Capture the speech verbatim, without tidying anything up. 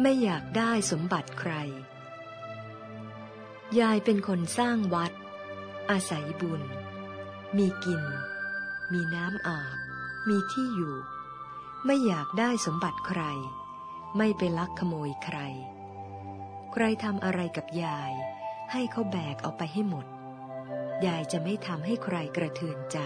ไม่อยากได้สมบัติใครยายเป็นคนสร้างวัดอาศัยบุญมีกินมีน้ำอาบมีที่อยู่ไม่อยากได้สมบัติใครไม่ไปลักขโมยใครใครทำอะไรกับยายให้เขาแบกเอาไปให้หมดยายจะไม่ทำให้ใครกระเทือนใจ